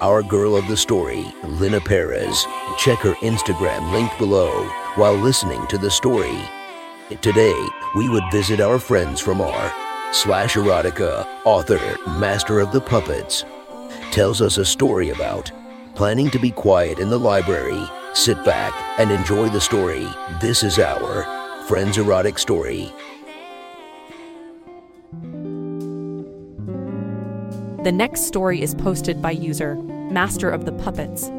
Our girl of the story, Lina Perez. Check her Instagram linked below while listening to the story. Today, we would visit our friends from r/erotica. Author, Master of the Puppets, tells us a story about planning to be quiet in the library. Sit back and enjoy the story. This is our friend's erotic story. The next story is posted by user Master of the Puppets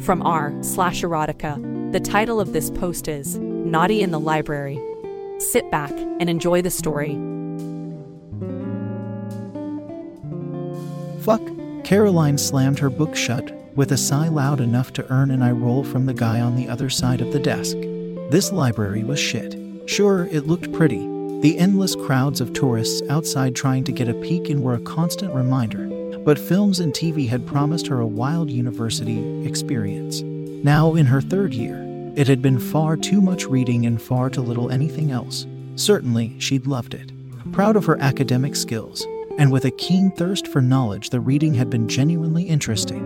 from r/erotica. The title of this post is Naughty in the Library. Sit back and enjoy the story. Fuck. Caroline slammed her book shut with a sigh loud enough to earn an eye roll from the guy on the other side of the desk. This library was shit. Sure, it looked pretty. The endless crowds of tourists outside trying to get a peek in were a constant reminder, but films and TV had promised her a wild university experience. Now, in her third year, it had been far too much reading and far too little anything else. Certainly, she'd loved it. Proud of her academic skills, and with a keen thirst for knowledge, the reading had been genuinely interesting.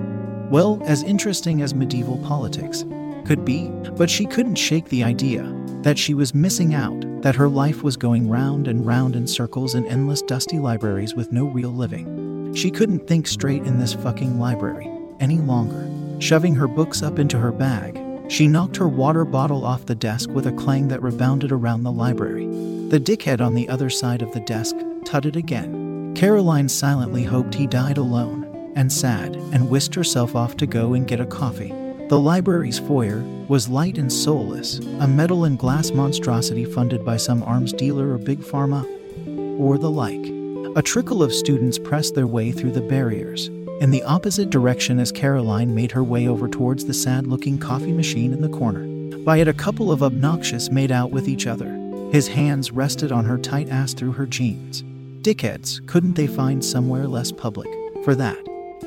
Well, as interesting as medieval politics could be, but she couldn't shake the idea that she was missing out, that her life was going round and round in circles in endless dusty libraries with no real living. She couldn't think straight in this fucking library any longer. Shoving her books up into her bag, she knocked her water bottle off the desk with a clang that rebounded around the library. The dickhead on the other side of the desk tutted again. Caroline silently hoped he died alone and sad, and whisked herself off to go and get a coffee. The library's foyer was light and soulless, a metal and glass monstrosity funded by some arms dealer or big pharma, or the like. A trickle of students pressed their way through the barriers, in the opposite direction as Caroline made her way over towards the sad-looking coffee machine in the corner. By it, a couple of obnoxious made out with each other. His hands rested on her tight ass through her jeans. Dickheads, couldn't they find somewhere less public for that?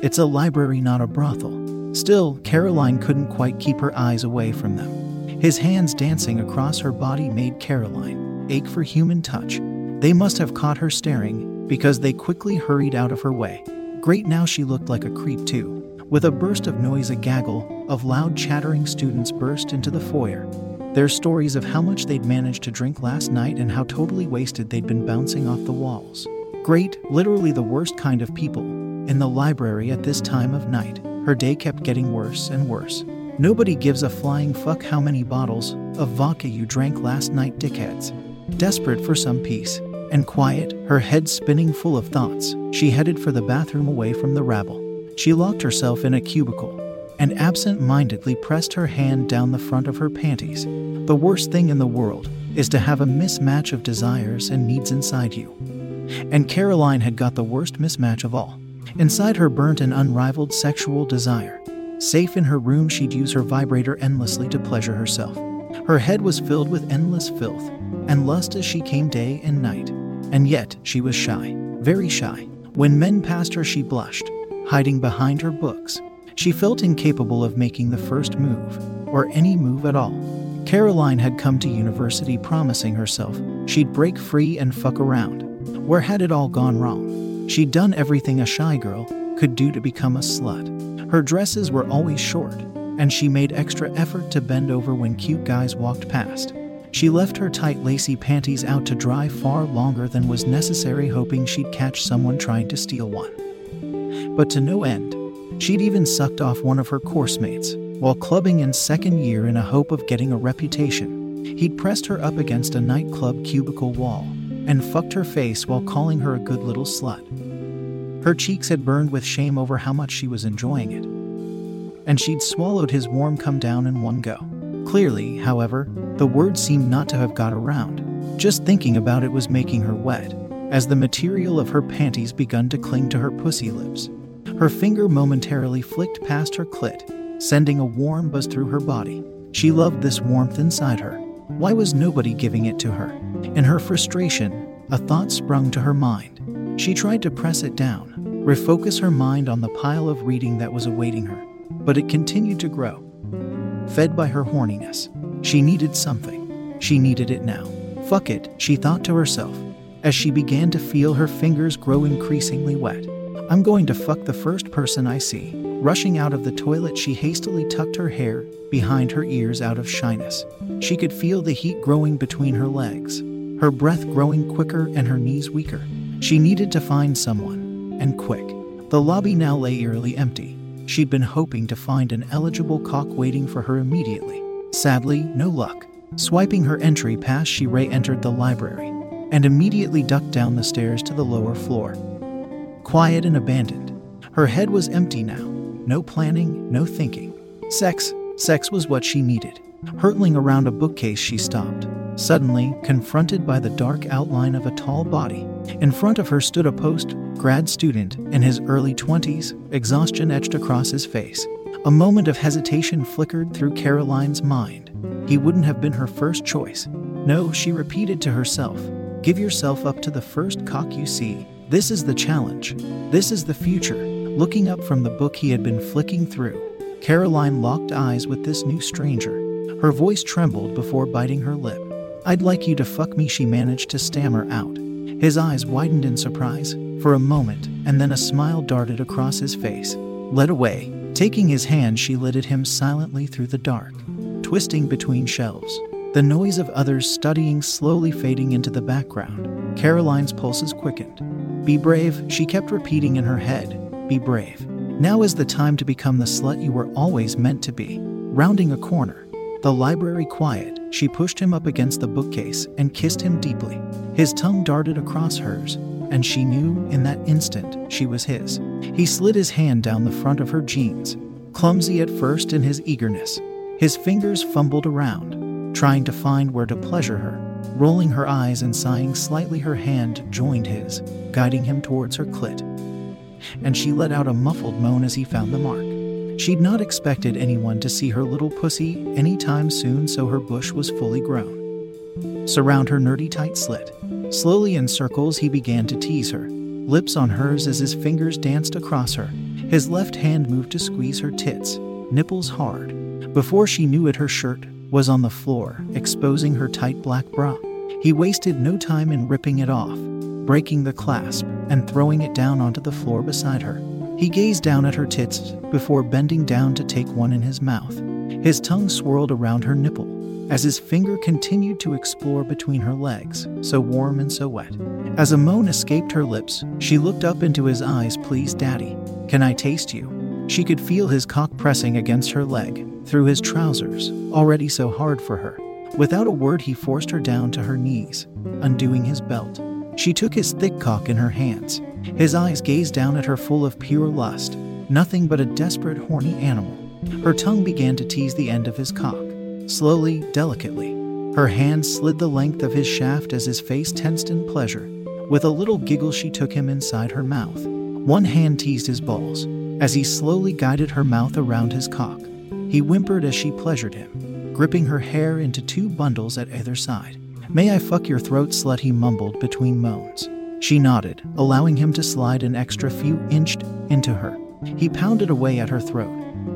It's a library, not a brothel. Still, Caroline couldn't quite keep her eyes away from them. His hands dancing across her body made Caroline ache for human touch. They must have caught her staring, because they quickly hurried out of her way. Great, now she looked like a creep too. With a burst of noise, a gaggle of loud chattering students burst into the foyer. Their stories of how much they'd managed to drink last night and how totally wasted they'd been bouncing off the walls. Great, literally the worst kind of people in the library at this time of night. Her day kept getting worse and worse. Nobody gives a flying fuck how many bottles of vodka you drank last night, dickheads. Desperate for some peace and quiet, her head spinning full of thoughts, she headed for the bathroom away from the rabble. She locked herself in a cubicle and absent-mindedly pressed her hand down the front of her panties. The worst thing in the world is to have a mismatch of desires and needs inside you. And Caroline had got the worst mismatch of all. Inside her burnt an unrivaled sexual desire. Safe in her room, she'd use her vibrator endlessly to pleasure herself. Her head was filled with endless filth and lust as she came day and night. And yet, she was shy. Very shy. When men passed her, she blushed, hiding behind her books. She felt incapable of making the first move, or any move at all. Caroline had come to university promising herself she'd break free and fuck around. Where had it all gone wrong? She'd done everything a shy girl could do to become a slut. Her dresses were always short, and she made extra effort to bend over when cute guys walked past. She left her tight lacy panties out to dry far longer than was necessary, hoping she'd catch someone trying to steal one. But to no end. She'd even sucked off one of her coursemates while clubbing in second year in a hope of getting a reputation. He'd pressed her up against a nightclub cubicle wall and fucked her face while calling her a good little slut. Her cheeks had burned with shame over how much she was enjoying it, and she'd swallowed his warm come down in one go. Clearly, however, the word seemed not to have got around. Just thinking about it was making her wet, as the material of her panties begun to cling to her pussy lips. Her finger momentarily flicked past her clit, sending a warm buzz through her body. She loved this warmth inside her. Why was nobody giving it to her? In her frustration, a thought sprung to her mind. She tried to press it down, refocus her mind on the pile of reading that was awaiting her, but it continued to grow. Fed by her horniness, she needed something. She needed it now. Fuck it, she thought to herself, as she began to feel her fingers grow increasingly wet. I'm going to fuck the first person I see. Rushing out of the toilet, she hastily tucked her hair behind her ears out of shyness. She could feel the heat growing between her legs, her breath growing quicker and her knees weaker. She needed to find someone, and quick. The lobby now lay eerily empty. She'd been hoping to find an eligible cock waiting for her immediately. Sadly, no luck. Swiping her entry pass, she re-entered the library and immediately ducked down the stairs to the lower floor. Quiet and abandoned. Her head was empty now. No planning, no thinking. Sex was what she needed. Hurtling around a bookcase, she stopped, suddenly confronted by the dark outline of a tall body. In front of her stood a post-grad student in his early 20s, exhaustion etched across his face. A moment of hesitation flickered through Caroline's mind. He wouldn't have been her first choice. No, she repeated to herself. Give yourself up to the first cock you see. This is the challenge. This is the future. Looking up from the book he had been flicking through, Caroline locked eyes with this new stranger. Her voice trembled before biting her lip. I'd like you to fuck me, she managed to stammer out. His eyes widened in surprise for a moment, and then a smile darted across his face. Led away. Taking his hand, she lit at him silently through the dark, twisting between shelves. The noise of others studying slowly fading into the background. Caroline's pulses quickened. Be brave, she kept repeating in her head. Be brave. Now is the time to become the slut you were always meant to be. Rounding a corner, the library quiet, she pushed him up against the bookcase and kissed him deeply. His tongue darted across hers, and she knew in that instant she was his. He slid his hand down the front of her jeans, clumsy at first in his eagerness. His fingers fumbled around, trying to find where to pleasure her. Rolling her eyes and sighing slightly, her hand joined his, guiding him towards her clit. And she let out a muffled moan as he found the mark. She'd not expected anyone to see her little pussy anytime soon, so her bush was fully grown. Surround her nerdy tight slit. Slowly in circles he began to tease her, lips on hers as his fingers danced across her. His left hand moved to squeeze her tits, nipples hard. Before she knew it, her shirt was on the floor, exposing her tight black bra. He wasted no time in ripping it off, breaking the clasp and throwing it down onto the floor beside her. He gazed down at her tits before bending down to take one in his mouth. His tongue swirled around her nipple as his finger continued to explore between her legs, so warm and so wet. As a moan escaped her lips, she looked up into his eyes. Please, daddy, can I taste you? She could feel his cock pressing against her leg, through his trousers, already so hard for her. Without a word, he forced her down to her knees, undoing his belt. She took his thick cock in her hands. His eyes gazed down at her full of pure lust, nothing but a desperate, horny animal. Her tongue began to tease the end of his cock. Slowly, delicately, her hand slid the length of his shaft as his face tensed in pleasure. With a little giggle, she took him inside her mouth. One hand teased his balls as he slowly guided her mouth around his cock. He whimpered as she pleasured him, gripping her hair into two bundles at either side. May I fuck your throat, slut, he mumbled between moans. She nodded, allowing him to slide an extra few inches into her. He pounded away at her throat,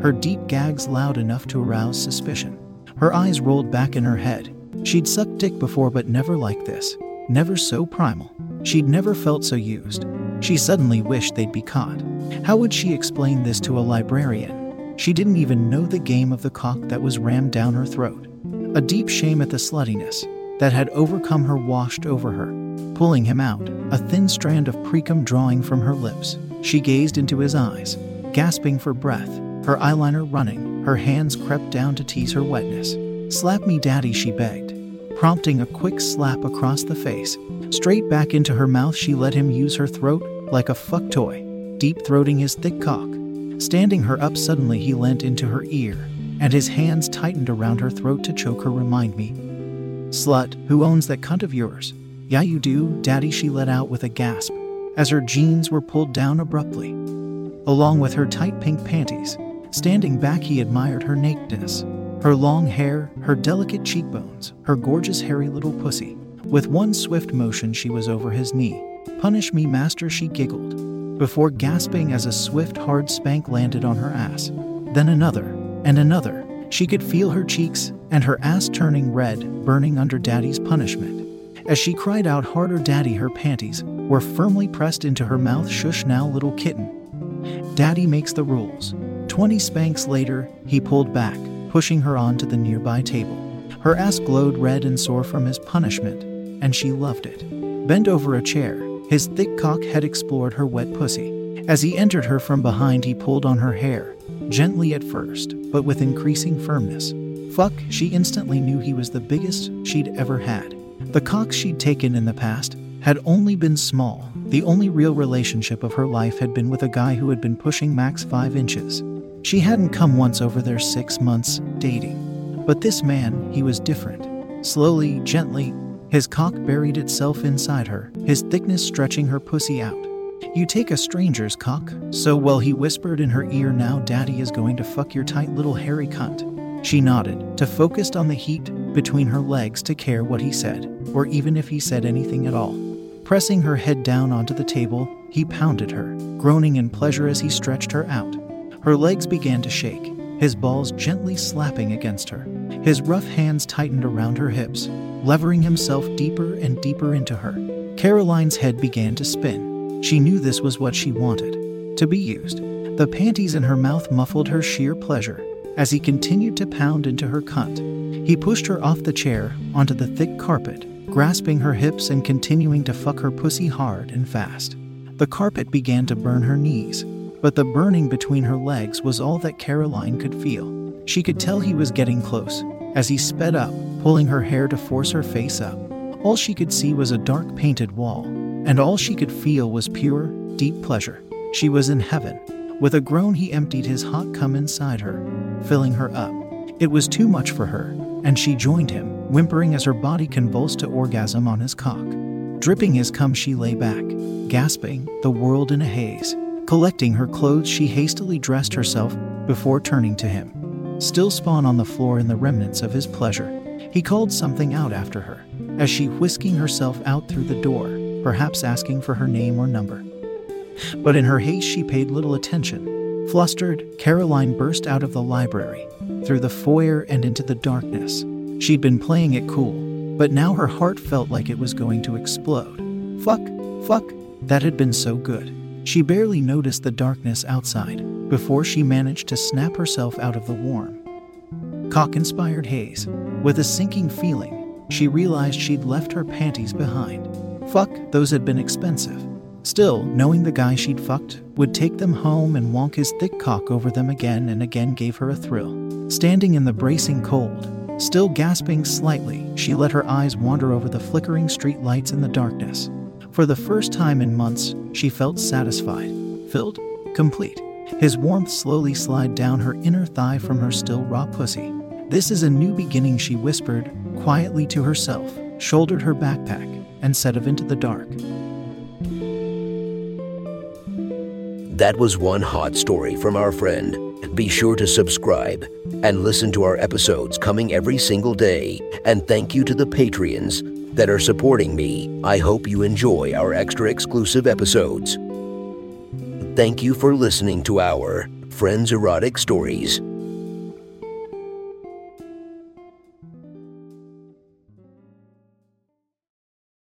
her deep gags loud enough to arouse suspicion. Her eyes rolled back in her head. She'd sucked dick before, but never like this. Never so primal. She'd never felt so used. She suddenly wished they'd be caught. How would she explain this to a librarian? She didn't even know the game of the cock that was rammed down her throat. A deep shame at the sluttiness that had overcome her washed over her. Pulling him out, a thin strand of precum drawing from her lips, she gazed into his eyes, gasping for breath, her eyeliner running. Her hands crept down to tease her wetness. Slap me, daddy, she begged, prompting a quick slap across the face. Straight back into her mouth, she let him use her throat like a fuck toy, deep-throating his thick cock. Standing her up suddenly, he leant into her ear, and his hands tightened around her throat to choke her. Remind me, slut, who owns that cunt of yours? Yeah, you do, daddy, she let out with a gasp, as her jeans were pulled down abruptly, along with her tight pink panties. Standing back, he admired her nakedness, her long hair, her delicate cheekbones, her gorgeous hairy little pussy. With one swift motion, she was over his knee. "Punish me, master," she giggled, before gasping as a swift, hard spank landed on her ass. Then another, and another. She could feel her cheeks and her ass turning red, burning under Daddy's punishment. As she cried out harder, Daddy, her panties were firmly pressed into her mouth. "Shush now, little kitten. Daddy makes the rules." 20 spanks later, he pulled back, pushing her onto the nearby table. Her ass glowed red and sore from his punishment, and she loved it. Bent over a chair, his thick cock had explored her wet pussy. As he entered her from behind, he pulled on her hair, gently at first, but with increasing firmness. Fuck, she instantly knew he was the biggest she'd ever had. The cocks she'd taken in the past had only been small. The only real relationship of her life had been with a guy who had been pushing max 5 inches. She hadn't come once over their 6 months dating. But this man, he was different. Slowly, gently, his cock buried itself inside her, his thickness stretching her pussy out. "You take a stranger's cock so well," he whispered in her ear. "Now Daddy is going to fuck your tight little hairy cunt." She nodded, too focused on the heat between her legs to care what he said, or even if he said anything at all. Pressing her head down onto the table, he pounded her, groaning in pleasure as he stretched her out. Her legs began to shake, his balls gently slapping against her. His rough hands tightened around her hips, levering himself deeper and deeper into her. Caroline's head began to spin. She knew this was what she wanted, to be used. The panties in her mouth muffled her sheer pleasure as he continued to pound into her cunt. He pushed her off the chair onto the thick carpet, grasping her hips and continuing to fuck her pussy hard and fast. The carpet began to burn her knees, but the burning between her legs was all that Caroline could feel. She could tell he was getting close as he sped up, pulling her hair to force her face up. All she could see was a dark painted wall, and all she could feel was pure, deep pleasure. She was in heaven. With a groan, he emptied his hot cum inside her, filling her up. It was too much for her, and she joined him, whimpering as her body convulsed to orgasm on his cock. Dripping his cum, she lay back, gasping, the world in a haze. Collecting her clothes, she hastily dressed herself before turning to him, still spawn on the floor in the remnants of his pleasure. He called something out after her, as she whisking herself out through the door, perhaps asking for her name or number. But in her haste, she paid little attention. Flustered, Caroline burst out of the library, through the foyer and into the darkness. She'd been playing it cool, but now her heart felt like it was going to explode. Fuck, that had been so good. She barely noticed the darkness outside before she managed to snap herself out of the warm, cock-inspired haze. With a sinking feeling, she realized she'd left her panties behind. Fuck, those had been expensive. Still, knowing the guy she'd fucked would take them home and wonk his thick cock over them again and again gave her a thrill. Standing in the bracing cold, still gasping slightly, she let her eyes wander over the flickering street lights in the darkness. For the first time in months, she felt satisfied, filled, complete. His warmth slowly slid down her inner thigh from her still raw pussy. "This is a new beginning," she whispered quietly to herself, shouldered her backpack, and set off into the dark. That was one hot story from our friend. Be sure to subscribe and listen to our episodes coming every single day. And thank you to the Patreons that are supporting me. I hope you enjoy our extra exclusive episodes. Thank you for listening to our Friends Erotic Stories.